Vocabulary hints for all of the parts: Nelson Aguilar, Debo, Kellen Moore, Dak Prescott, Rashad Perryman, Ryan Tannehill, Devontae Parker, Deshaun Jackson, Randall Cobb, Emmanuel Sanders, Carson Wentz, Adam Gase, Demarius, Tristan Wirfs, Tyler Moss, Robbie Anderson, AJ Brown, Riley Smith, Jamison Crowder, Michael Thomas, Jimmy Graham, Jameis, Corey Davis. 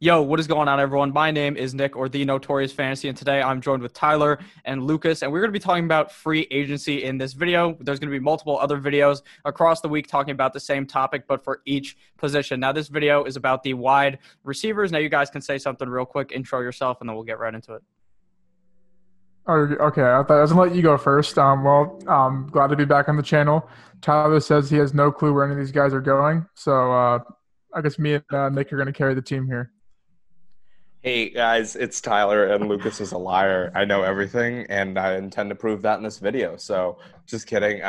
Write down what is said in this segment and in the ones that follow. Yo, what is going on, everyone? My name is Nick, or The Notorious Fantasy, and today I'm joined with Tyler and Lucas, and we're going to be talking about free agency in this video. There's going to be multiple other videos across the week talking about the same topic, but for each position. Now, this video is about the wide receivers. Now, you guys can say something real quick, intro yourself, and then we'll get right into it. Okay, I was going to let you go first. Glad to be back on the channel. Tyler says he has no clue where any of these guys are going, so I guess me and Nick are going to carry the team here. Hey, guys, it's Tyler, and Lucas is a liar. I know everything, and I intend to prove that in this video, so just kidding.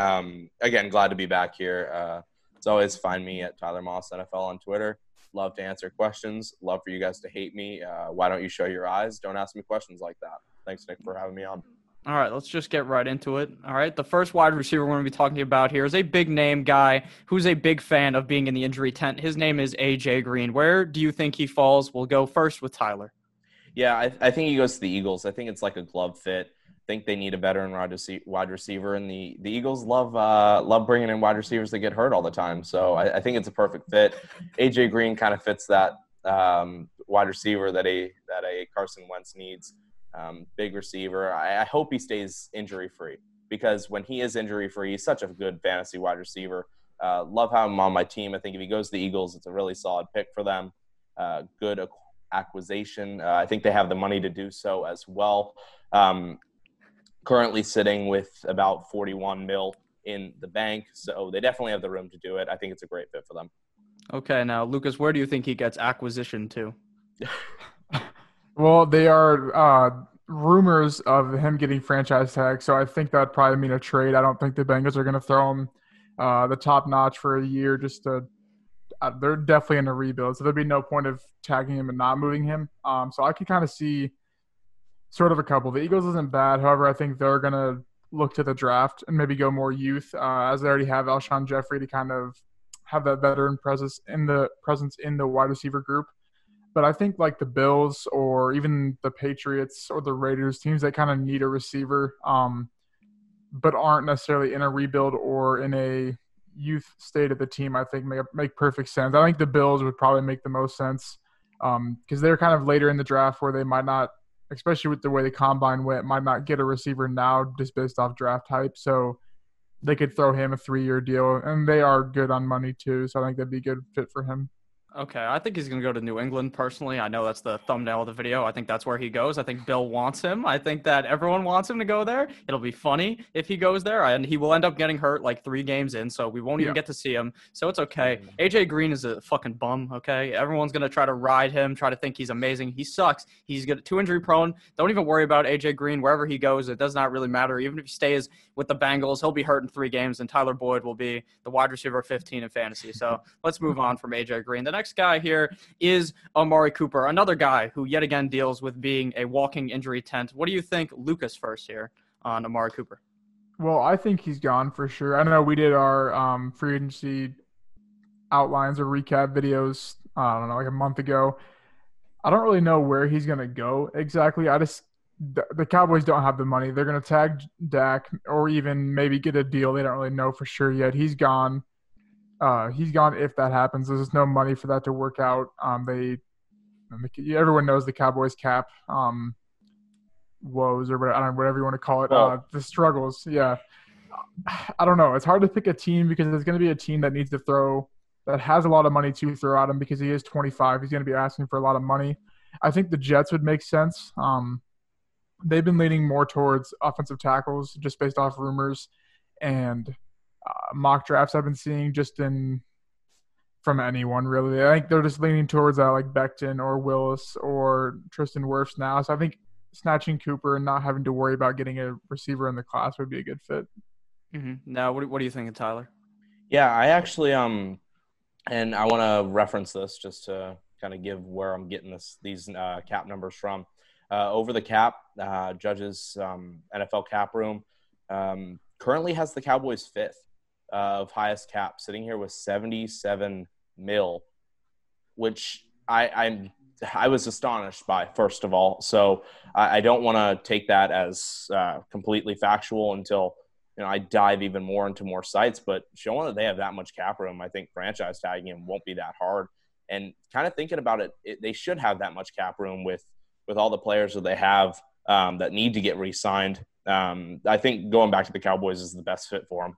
Again, glad to be back here. As always, find me at Tyler Moss NFL on Twitter. Love to answer questions. Love for you guys to hate me. Why don't you show your eyes? Don't ask me questions like that. Thanks, Nick, for having me on. All right, let's just get right into it. All right, the first wide receiver we're going to be talking about here is a big-name guy who's a big fan of being in the injury tent. His name is A.J. Green. Where do you think he falls? We'll go first with Tyler. Yeah, I think he goes to the Eagles. I think it's like a glove fit. I think they need a veteran wide receiver, and the Eagles love bringing in wide receivers that get hurt all the time. So I think it's a perfect fit. A.J. Green kind of fits that wide receiver that a Carson Wentz needs. Big receiver. I hope he stays injury-free, because when he is injury-free, he's such a good fantasy wide receiver. Love having him on my team. I think if he goes to the Eagles, it's a really solid pick for them. Good acquisition. I think they have the money to do so as well. Currently sitting with about $41 million in the bank, so they definitely have the room to do it. I think it's a great fit for them. Okay, now, Lucas, where do you think he gets acquisition to? Well, they are rumors of him getting franchise tag, so I think that would probably mean a trade. I don't think the Bengals are going to throw him the top notch for a year. Just to, they're definitely in a rebuild, so there'd be no point of tagging him and not moving him. So I could kind of see sort of a couple. The Eagles isn't bad. However, I think they're going to look to the draft and maybe go more youth, as they already have Alshon Jeffrey to kind of have that veteran presence in the wide receiver group. But I think like the Bills or even the Patriots or the Raiders, teams that kind of need a receiver but aren't necessarily in a rebuild or in a youth state of the team, I think make perfect sense. I think the Bills would probably make the most sense because they're kind of later in the draft where they might not, especially with the way the combine went, might not get a receiver now just based off draft hype. So they could throw him a 3-year deal, and they are good on money too. So I think that'd be a good fit for him. Okay, I think he's going to go to New England personally. I know that's the thumbnail of the video. I think that's where he goes. I think Bill wants him. I think that everyone wants him to go there. It'll be funny if he goes there, and he will end up getting hurt like 3 games in, so we won't even get to see him. So it's okay. A.J. Green is a fucking bum, okay? Everyone's going to try to ride him, try to think he's amazing. He sucks. He's too injury prone. Don't even worry about A.J. Green. Wherever he goes, it does not really matter. Even if he stays with the Bengals, he'll be hurt in 3 games, and Tyler Boyd will be the wide receiver 15 in fantasy. So let's move on from A.J. Green. The next guy here is Amari Cooper, another guy who yet again deals with being a walking injury tent. What do you think, Lucas, first here on Amari Cooper? Well, I think he's gone for sure. I know we did our free agency outlines or recap videos, I don't know, like a month ago. I don't really know where he's going to go exactly. The Cowboys don't have the money. They're going to tag Dak or even maybe get a deal. They don't really know for sure yet. He's gone. If that happens. There's no money for that to work out. Everyone knows the Cowboys cap woes or whatever you want to call it. The struggles. Yeah. I don't know. It's hard to pick a team because there's going to be a team that needs to throw – that has a lot of money to throw at him because he is 25. He's going to be asking for a lot of money. I think the Jets would make sense. They've been leaning more towards offensive tackles just based off rumors and – mock drafts I've been seeing just from anyone really. I think they're just leaning towards that, like Becton or Willis or Tristan Wirfs now. So I think snatching Cooper and not having to worry about getting a receiver in the class would be a good fit. Mm-hmm. Now, what are you thinking, Tyler? Yeah, I actually and I want to reference this just to kind of give where I'm getting these cap numbers from. Over the cap, Judge's NFL cap room currently has the Cowboys 5th. Of highest cap, sitting here with $77 million, which I was astonished by, first of all. So I don't want to take that as completely factual until I dive even more into more sites. But showing that they have that much cap room, I think franchise tagging him won't be that hard. And kind of thinking about it, they should have that much cap room with all the players that they have that need to get re-signed. I think going back to the Cowboys is the best fit for them.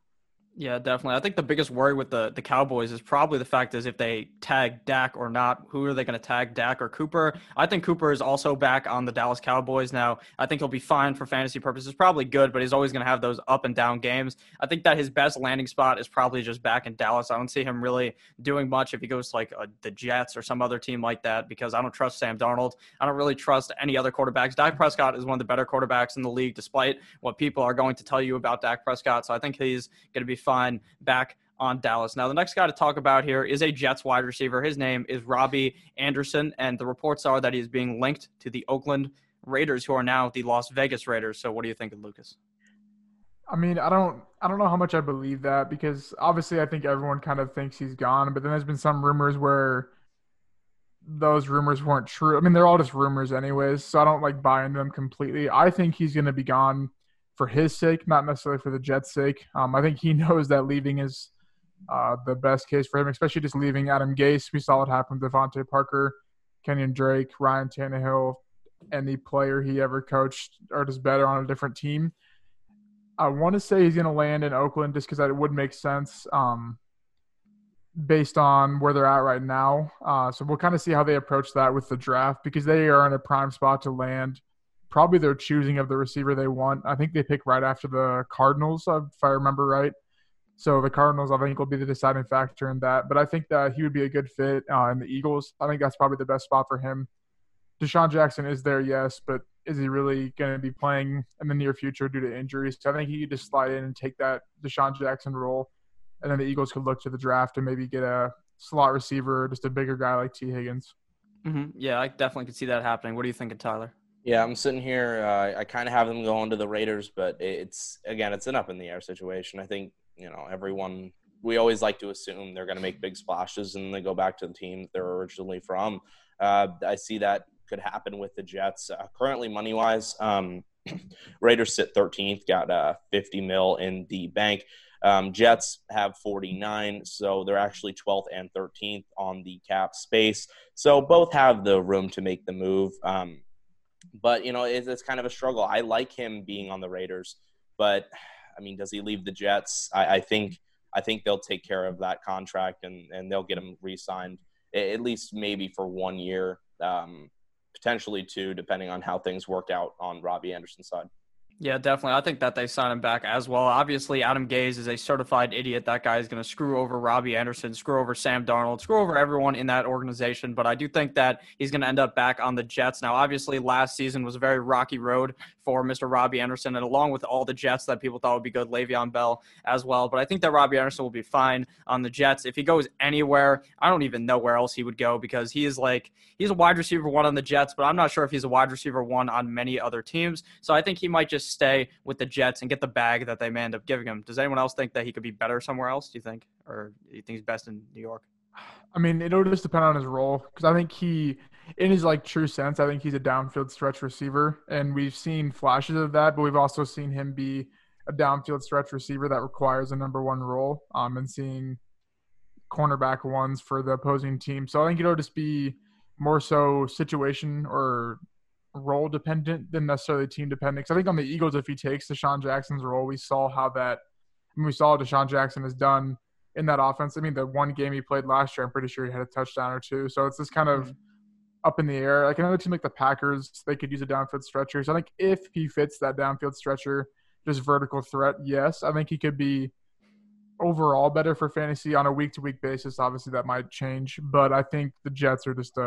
Yeah, definitely. I think the biggest worry with the Cowboys is probably the fact is if they tag Dak or not, who are they going to tag, Dak or Cooper? I think Cooper is also back on the Dallas Cowboys now. I think he'll be fine for fantasy purposes, probably good, but he's always going to have those up and down games. I think that his best landing spot is probably just back in Dallas. I don't see him really doing much if he goes to like the Jets or some other team like that, because I don't trust Sam Darnold. I don't really trust any other quarterbacks. Dak Prescott is one of the better quarterbacks in the league, despite what people are going to tell you about Dak Prescott. So I think he's going to be fine back on Dallas. Now, the next guy to talk about here is a Jets wide receiver. His name is Robbie Anderson, and the reports are that he is being linked to the Oakland Raiders, who are now the Las Vegas Raiders. So what do you think of Lucas? I mean, I don't know how much I believe that, because obviously I think everyone kind of thinks he's gone, but then there's been some rumors where those rumors weren't true. I mean, they're all just rumors anyways, so I don't like buy into them completely. I think he's going to be gone for his sake, not necessarily for the Jets' sake. I think he knows that leaving is the best case for him, especially just leaving Adam Gase. We saw what happened with Devontae Parker, Kenyon Drake, Ryan Tannehill. Any player he ever coached or just better on a different team. I want to say he's going to land in Oakland just because it would make sense based on where they're at right now. So we'll kind of see how they approach that with the draft, because they are in a prime spot to land probably their choosing of the receiver they want. I think they pick right after the Cardinals, if I remember right. So the Cardinals, I think, will be the deciding factor in that. But I think that he would be a good fit in the Eagles. I think that's probably the best spot for him. Deshaun Jackson is there, yes, but is he really going to be playing in the near future due to injuries? So I think he could just slide in and take that Deshaun Jackson role, and then the Eagles could look to the draft and maybe get a slot receiver, just a bigger guy like T. Higgins. Mm-hmm. Yeah, I definitely could see that happening. What are you thinking, Tyler? Yeah, I'm sitting here. I kind of have them going to the Raiders, but it's an up-in-the-air situation. I think, everyone – we always like to assume they're going to make big splashes and they go back to the team they're originally from. I see that could happen with the Jets. Currently, money-wise, Raiders sit 13th, got $50 million in the bank. Jets have 49, so they're actually 12th and 13th on the cap space. So both have the room to make the move. But, it's kind of a struggle. I like him being on the Raiders, but, does he leave the Jets? I think they'll take care of that contract and they'll get him re-signed, at least maybe for 1 year, potentially two, depending on how things work out on Robbie Anderson's side. Yeah, definitely. I think that they sign him back as well. Obviously, Adam Gase is a certified idiot. That guy is going to screw over Robbie Anderson, screw over Sam Darnold, screw over everyone in that organization. But I do think that he's going to end up back on the Jets. Now, obviously, last season was a very rocky road for Mr. Robbie Anderson, and along with all the Jets that people thought would be good, Le'Veon Bell as well. But I think that Robbie Anderson will be fine on the Jets. If he goes anywhere, I don't even know where else he would go, because he's a wide receiver one on the Jets, but I'm not sure if he's a wide receiver one on many other teams. So I think he might just stay with the Jets and get the bag that they may end up giving him. Does anyone else think that he could be better somewhere else, do you think? Or do you think he's best in New York? It'll just depend on his role, because I think he – in his true sense, I think he's a downfield stretch receiver, and we've seen flashes of that, but we've also seen him be a downfield stretch receiver that requires a number one role, and seeing cornerback ones for the opposing team. So I think it'll just be more so situation or role dependent than necessarily team dependent. Because I think on the Eagles, if he takes Deshaun Jackson's role, we saw how that we saw Deshaun Jackson has done in that offense. The one game he played last year, I'm pretty sure he had a touchdown or two. So it's this kind of up in the air. Another team like the Packers, they could use a downfield stretcher. So I think if he fits that downfield stretcher, just vertical threat, yes, I think he could be overall better for fantasy on a week-to-week basis. Obviously, that might change, but I think the Jets are just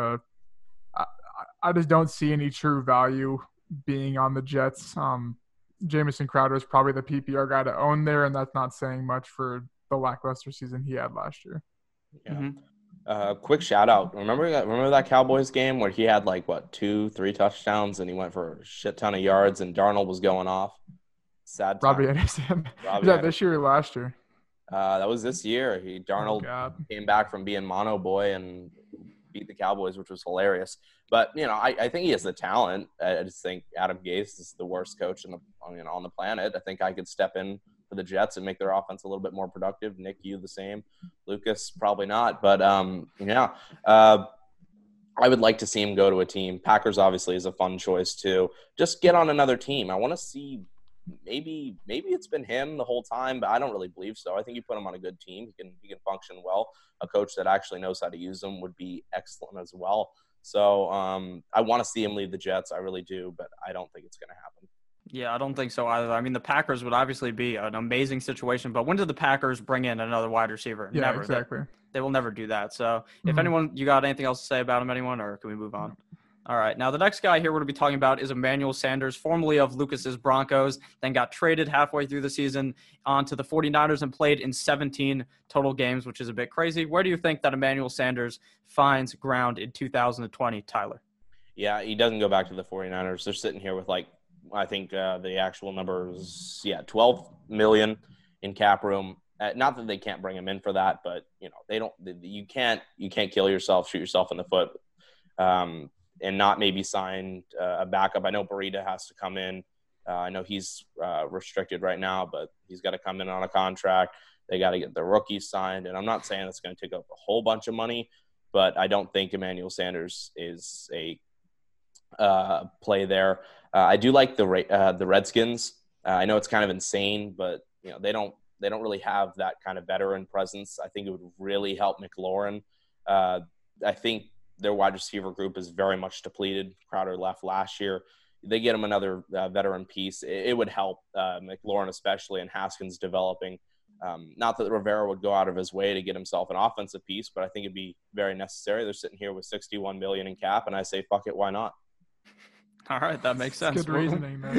I just don't see any true value being on the Jets. Jamison Crowder is probably the PPR guy to own there, and that's not saying much for the lackluster season he had last year. Yeah. Mm-hmm. Quick shout out. Remember that Cowboys game where he had 2-3 touchdowns and he went for a shit ton of yards and Darnold was going off. Sad. Robbie Anderson. Was that this year or last year? That was this year. Darnold came back from being mono boy and beat the Cowboys, which was hilarious. But I think he has the talent. I just think Adam Gase is the worst coach on the planet. I think I could step in for the Jets and make their offense a little bit more productive. Nick, you the same. Lucas, probably not. But, I would like to see him go to a team. Packers obviously is a fun choice too. Just get on another team. I want to see maybe it's been him the whole time, but I don't really believe so. I think you put him on a good team. He can function well. A coach that actually knows how to use him would be excellent as well. So I want to see him leave the Jets. I really do, but I don't think it's going to happen. Yeah, I don't think so either. I mean, the Packers would obviously be an amazing situation, but when did the Packers bring in another wide receiver? Yeah, never. Exactly. They will never do that. So if anyone, you got anything else to say about him, anyone, or can we move on? All right. Now, the next guy here we're going to be talking about is Emmanuel Sanders, formerly of Lucas's Broncos, then got traded halfway through the season onto the 49ers and played in 17 total games, which is a bit crazy. Where do you think that Emmanuel Sanders finds ground in 2020, Tyler? Yeah, he doesn't go back to the 49ers. They're sitting here with I think the actual number is, $12 million in cap room. Not that they can't bring him in for that, but they don't. You can't kill yourself, shoot yourself in the foot, and not maybe sign a backup. I know Burita has to come in. I know he's restricted right now, but he's got to come in on a contract. They got to get the rookies signed, and I'm not saying it's going to take up a whole bunch of money, but I don't think Emmanuel Sanders is a play there. I do like the Redskins. I know it's kind of insane, but they don't really have that kind of veteran presence. I think it would really help McLaurin. I think their wide receiver group is very much depleted. Crowder left last year. They get him another veteran piece. It would help McLaurin especially, and Haskins developing. Not that Rivera would go out of his way to get himself an offensive piece, but I think it'd be very necessary. They're sitting here with $61 million in cap, and I say, fuck it, why not? All right, that makes sense. Good reasoning, man.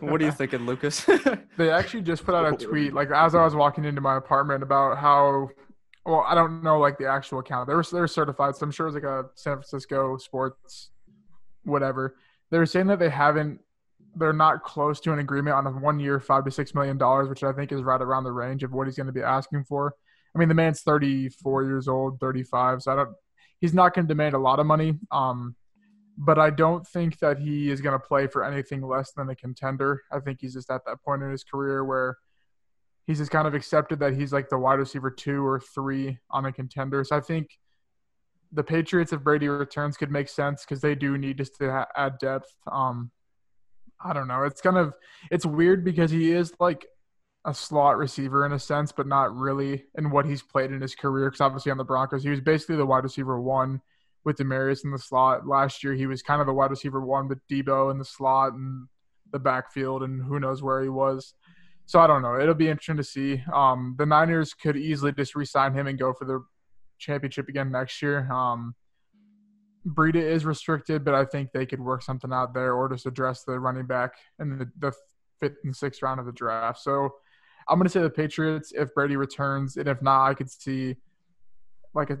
What are you thinking, Lucas? They actually just put out a tweet, as I was walking into my apartment, about how – well, I don't know, the actual account. They were certified, so I'm sure it was, a San Francisco sports whatever. They were saying that they're not close to an agreement on a one-year $5 to $6 million, which I think is right around the range of what he's going to be asking for. I mean, the man's 34 years old, 35, so he's not going to demand a lot of money. But I don't think that he is going to play for anything less than a contender. I think he's just at that point in his career where he's just kind of accepted that he's the wide receiver 2 or 3 on a contender. So I think the Patriots, if Brady returns, could make sense because they do need just to add depth. I don't know. It's weird because he is a slot receiver in a sense, but not really in what he's played in his career. Because obviously on the Broncos, he was basically the wide receiver 1. With Demarius in the slot. Last year, he was kind of a wide receiver 1 with Debo in the slot and the backfield and who knows where he was. So I don't know. It'll be interesting to see. The Niners could easily just re-sign him and go for the championship again next year. Breida is restricted, but I think they could work something out there or just address the running back in the 5th and 6th round of the draft. So I'm going to say the Patriots if Brady returns, and if not, I could see –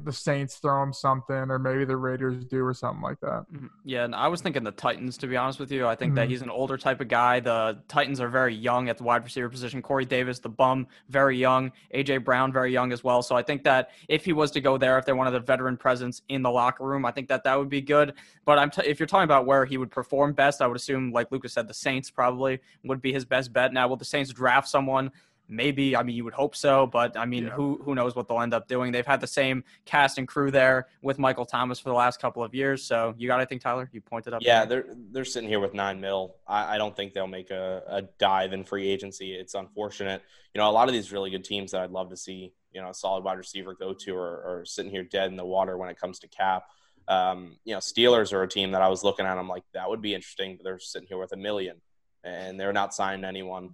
the Saints throw him something, or maybe the Raiders do, or something like that. Yeah, and I was thinking the Titans, to be honest with you. I think that he's an older type of guy. The Titans are very young at the wide receiver position. Corey Davis, the bum, very young. AJ Brown, very young as well. So I think that if he was to go there, if they wanted a veteran presence in the locker room, I think that would be good. But if you're talking about where he would perform best, I would assume, like Lucas said, the Saints probably would be his best bet. Now, will the Saints draft someone? Maybe. I mean, you would hope so, but who knows what they'll end up doing. They've had the same cast and crew there with Michael Thomas for the last couple of years. So you got anything, Tyler? You pointed up. Yeah, there. They're sitting here with $9 million. I don't think they'll make a dive in free agency. It's unfortunate. A lot of these really good teams that I'd love to see, a solid wide receiver go to are sitting here dead in the water when it comes to cap. Steelers are a team that I was looking at. I'm like, that would be interesting, but they're sitting here with $1 million and they're not signed anyone.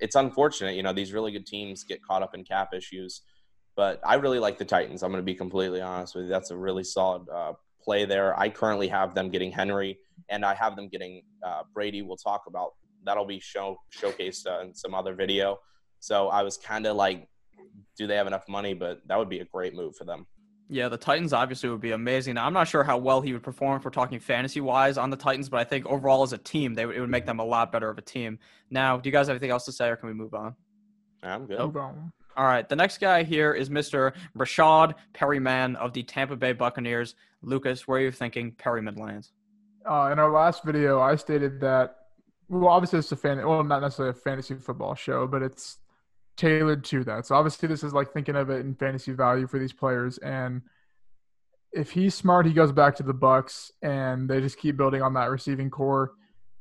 It's unfortunate, these really good teams get caught up in cap issues, but I really like the Titans. I'm going to be completely honest with you. That's a really solid play there. I currently have them getting Henry, and I have them getting Brady. We'll talk about that'll be showcased in some other video. So I was kind of do they have enough money? But that would be a great move for them. Yeah, the Titans obviously would be amazing. I'm not sure how well he would perform if we're talking fantasy-wise on the Titans, but I think overall as a team, it would make them a lot better of a team. Now, do you guys have anything else to say, or can we move on? I'm good. Move on. All right, the next guy here is Mr. Rashad Perryman of the Tampa Bay Buccaneers. Lucas, where are you thinking Perryman lands? In our last video, I stated that Well, obviously it's a fan. Well, not necessarily a fantasy football show, but it's tailored to that. So obviously this is like thinking of it in fantasy value for these players. And if he's smart, he goes back to the Bucs, and they just keep building on that receiving core,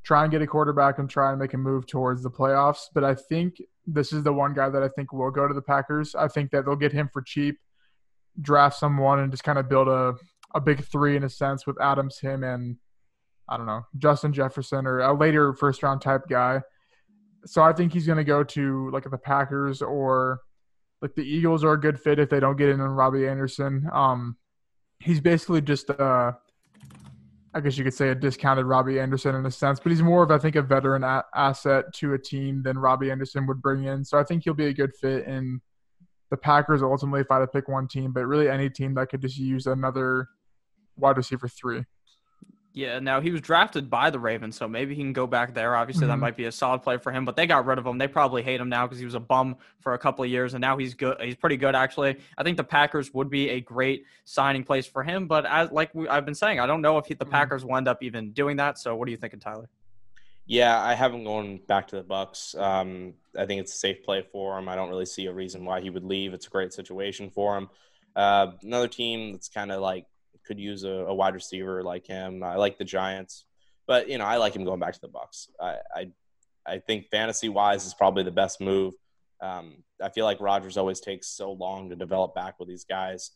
try and get a quarterback and try and make a move towards the playoffs. But I think this is the one guy that I think will go to the Packers. I think that they'll get him for cheap, draft someone, and just kind of build a big three in a sense with Adams, him, and I don't know, Justin Jefferson or a later first-round type guy. So I think he's going to go to like the Packers, or like the Eagles are a good fit if they don't get in on Robbie Anderson. He's basically just I guess you could say a discounted Robbie Anderson in a sense, but he's more of, I think, a veteran asset to a team than Robbie Anderson would bring in. So I think he'll be a good fit in the Packers ultimately if I had to pick one team, but really any team that could just use another wide receiver three. Yeah, now he was drafted by the Ravens, so maybe he can go back there. Obviously, that might be a solid play for him, but they got rid of him. They probably hate him now because he was a bum for a couple of years, and now he's good. He's pretty good, actually. I think the Packers would be a great signing place for him, but I've been saying, I don't know if the Packers will end up even doing that. So what are you thinking, Tyler? Yeah, I haven't gone back to the Bucs. I think it's a safe play for him. I don't really see a reason why he would leave. It's a great situation for him. Another team that's kind of like, could use a wide receiver like him. I like the Giants, but you know, I like him going back to the Bucs. I think fantasy wise is probably the best move. I feel like Rodgers always takes so long to develop back with these guys,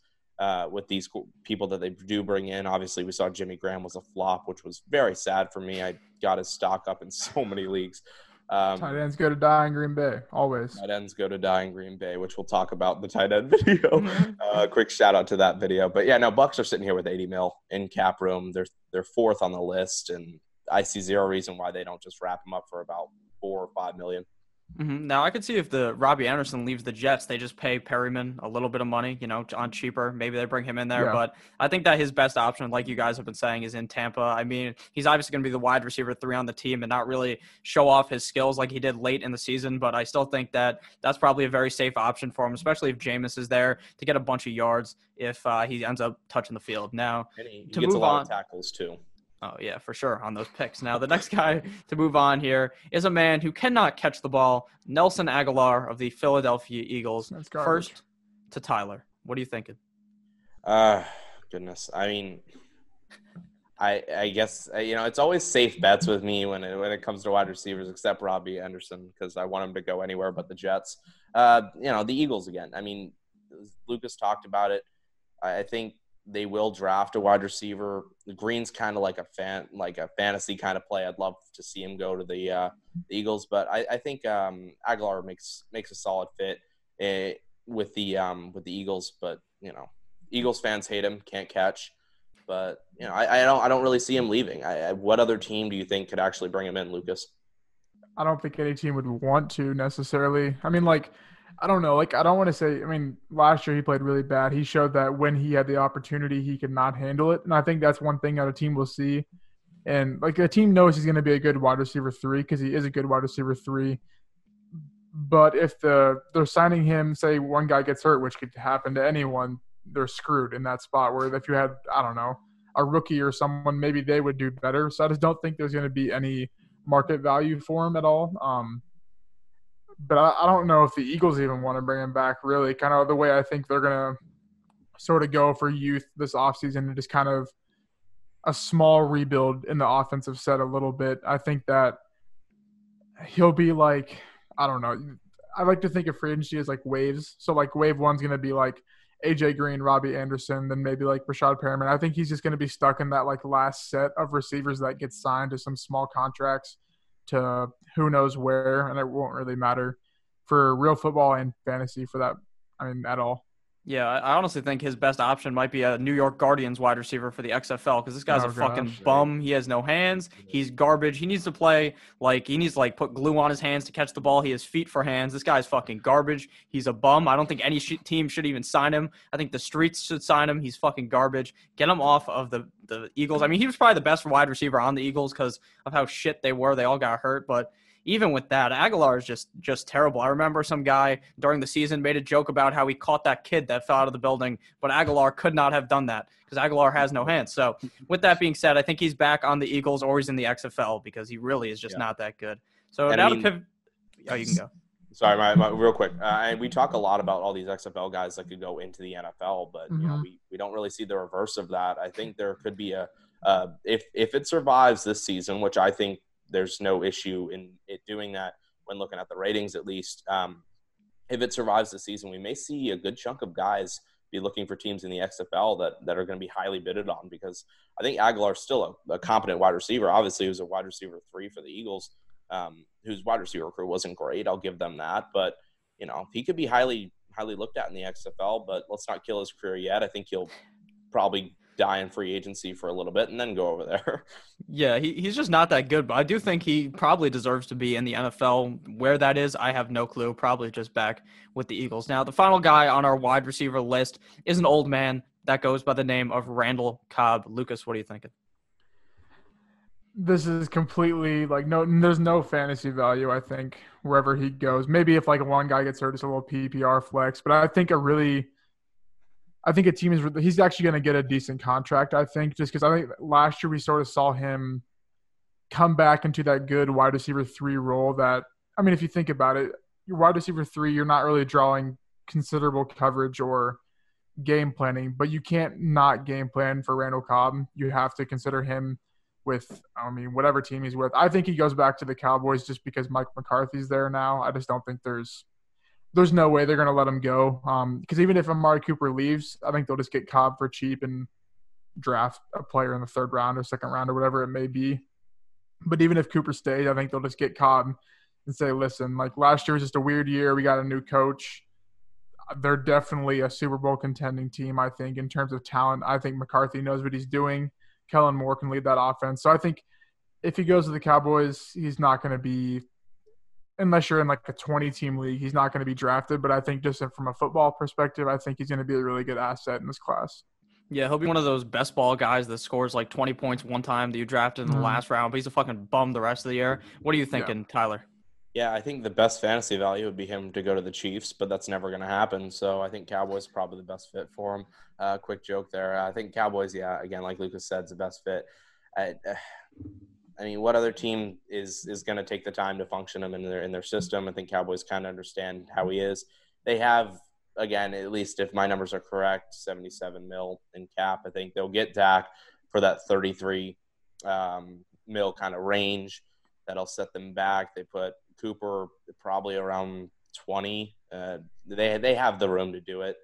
with these people that they do bring in. Obviously, we saw Jimmy Graham was a flop, which was very sad for me. I got his stock up in so many leagues. Tight ends go to die in Green Bay, always. Tight ends go to die in Green Bay, which we'll talk about in the tight end video. Quick shout out to that video. But yeah, no, Bucks are sitting here with $80 million in cap room. They're fourth on the list, and I see zero reason why they don't just wrap them up for about $4 or $5 million. Now, I could see if the Robbie Anderson leaves the Jets, they just pay Perryman a little bit of money, you know, on cheaper. Maybe they bring him in there. Yeah. But I think that his best option, like you guys have been saying, is in Tampa. I mean, he's obviously going to be the wide receiver three on the team and not really show off his skills like he did late in the season. But I still think that that's probably a very safe option for him, especially if Jameis is there to get a bunch of yards if he ends up touching the field. Now, and he gets a lot of tackles, too. Oh, yeah, for sure, on those picks. Now, the next guy to move on here is a man who cannot catch the ball, Nelson Aguilar of the Philadelphia Eagles. First to Tyler. What are you thinking? Goodness. I mean, I guess, you know, it's always safe bets with me when it comes to wide receivers, except Robbie Anderson, because I want him to go anywhere but the Jets. You know, the Eagles again. I mean, Lucas talked about it. I think they will draft a wide receiver. The Green's kind of like a fantasy kind of play. I'd love to see him go to the Eagles, but I think Aguilar makes a solid fit with the Eagles. But you know, Eagles fans hate him, can't catch. But you know, I don't really see him leaving. What other team do you think could actually bring him in, Lucas? I don't think any team would want to necessarily. I mean, like, I don't know. Like, I don't want to say – I mean, last year he played really bad. He showed that when he had the opportunity, he could not handle it. And I think that's one thing that a team will see. And, like, a team knows he's going to be a good wide receiver three because he is a good wide receiver three. But if they're signing him, say one guy gets hurt, which could happen to anyone, they're screwed in that spot where if you had, I don't know, a rookie or someone, maybe they would do better. So I just don't think there's going to be any market value for him at all. But I don't know if the Eagles even want to bring him back, really. Kind of the way I think they're going to sort of go for youth this offseason and just kind of a small rebuild in the offensive set a little bit. I think that he'll be like, I don't know. I like to think of free agency as like waves. So like wave one's going to be like A.J. Green, Robbie Anderson, then maybe like Rashad Perryman. I think he's just going to be stuck in that like last set of receivers that get signed to some small contracts to who knows where, and it won't really matter for real football and fantasy for that, I mean, at all. Yeah, I honestly think his best option might be a New York Guardians wide receiver for the XFL because this guy's fucking bum. He has no hands. He's garbage. He needs to play like – he needs to like put glue on his hands to catch the ball. He has feet for hands. This guy's fucking garbage. He's a bum. I don't think any team should even sign him. I think the streets should sign him. He's fucking garbage. Get him off of the Eagles. I mean, he was probably the best wide receiver on the Eagles because of how shit they were. They all got hurt, but – even with that, Aguilar is just terrible. I remember some guy during the season made a joke about how he caught that kid that fell out of the building, but Aguilar could not have done that because Aguilar has no hands. So with that being said, I think he's back on the Eagles or he's in the XFL because he really is just not that good. So now to pivot – oh, you can go. Sorry, real quick. And we talk a lot about all these XFL guys that could go into the NFL, but you know, we don't really see the reverse of that. I think there could be a if it survives this season, which I think there's no issue in it doing that when looking at the ratings at least. If it survives this season, we may see a good chunk of guys be looking for teams in the XFL that are going to be highly bidded on because I think Aguilar is still a competent wide receiver. Obviously, he was a wide receiver 3 for the Eagles. Whose wide receiver crew wasn't great. I'll give them that. But, you know, he could be highly looked at in the XFL, but let's not kill his career yet. I think he'll probably die in free agency for a little bit and then go over there. Yeah, he's just not that good. But I do think he probably deserves to be in the NFL. Where that is, I have no clue. Probably just back with the Eagles. Now, the final guy on our wide receiver list is an old man that goes by the name of Randall Cobb. Lucas, what are you thinking? This is completely like there's no fantasy value, I think, wherever he goes. Maybe if like one guy gets hurt, it's a little PPR flex. But I think a team is – he's actually going to get a decent contract, I think, just because I think last year we sort of saw him come back into that good wide receiver 3 role that – I mean, if you think about it, your wide receiver 3, you're not really drawing considerable coverage or game planning, but you can't not game plan for Randall Cobb. You have to consider him – with, I mean, whatever team he's with. I think he goes back to the Cowboys just because Mike McCarthy's there now. I just don't think there's no way they're going to let him go. Because even if Amari Cooper leaves, I think they'll just get Cobb for cheap and draft a player in the 3rd round or 2nd round or whatever it may be. But even if Cooper stays, I think they'll just get Cobb and say, listen, like last year was just a weird year. We got a new coach. They're definitely a Super Bowl contending team, I think, in terms of talent. I think McCarthy knows what he's doing. Kellen Moore can lead that offense. So I think if he goes to the Cowboys, he's not going to be – unless you're in like a 20-team league, he's not going to be drafted. But I think just from a football perspective, I think he's going to be a really good asset in this class. Yeah, he'll be one of those best ball guys that scores like 20 points one time that you drafted in the last round, but he's a fucking bum the rest of the year. What are you thinking, Tyler? Yeah, I think the best fantasy value would be him to go to the Chiefs, but that's never going to happen. So I think Cowboys are probably the best fit for him. Quick joke there. I think Cowboys, again, like Lucas said, is the best fit. I mean, what other team is going to take the time to function him in their system? I think Cowboys kind of understand how he is. They have, again, at least if my numbers are correct, $77 million in cap. I think they'll get Dak for that $33 million kind of range. That'll set them back. They put Cooper probably around 20. They have the room to do it.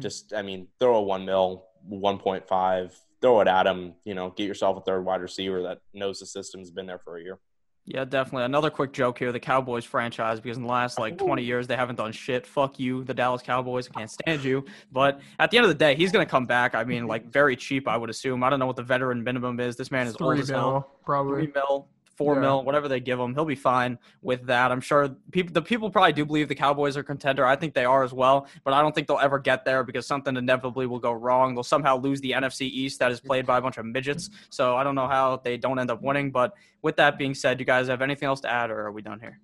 Just, I mean, throw a $1 million, 1.5, throw it at him. You know, get yourself a 3rd wide receiver that knows the system's been there for a year. Yeah, definitely. Another quick joke here, the Cowboys franchise, because in the last, 20 years, they haven't done shit. Fuck you, the Dallas Cowboys. I can't stand you. But at the end of the day, he's going to come back. I mean, very cheap, I would assume. I don't know what the veteran minimum is. This man is old as hell. Probably. $4 million, whatever they give him, he'll be fine with that. I'm sure the people probably do believe the Cowboys are a contender. I think they are as well, but I don't think they'll ever get there because something inevitably will go wrong. They'll somehow lose the NFC East that is played by a bunch of midgets. So I don't know how they don't end up winning. But with that being said, do you guys have anything else to add, or are we done here?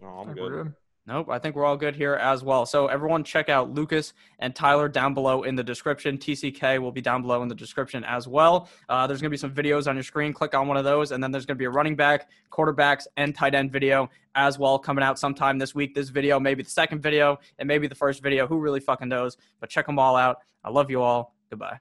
No, I'm good. Nope, I think we're all good here as well. So everyone check out Lucas and Tyler down below in the description. TCK will be down below in the description as well. There's going to be some videos on your screen. Click on one of those, and then there's going to be a running back, quarterbacks, and tight end video as well coming out sometime this week. This video, maybe the 2nd video, and maybe the 1st video. Who really fucking knows? But check them all out. I love you all. Goodbye.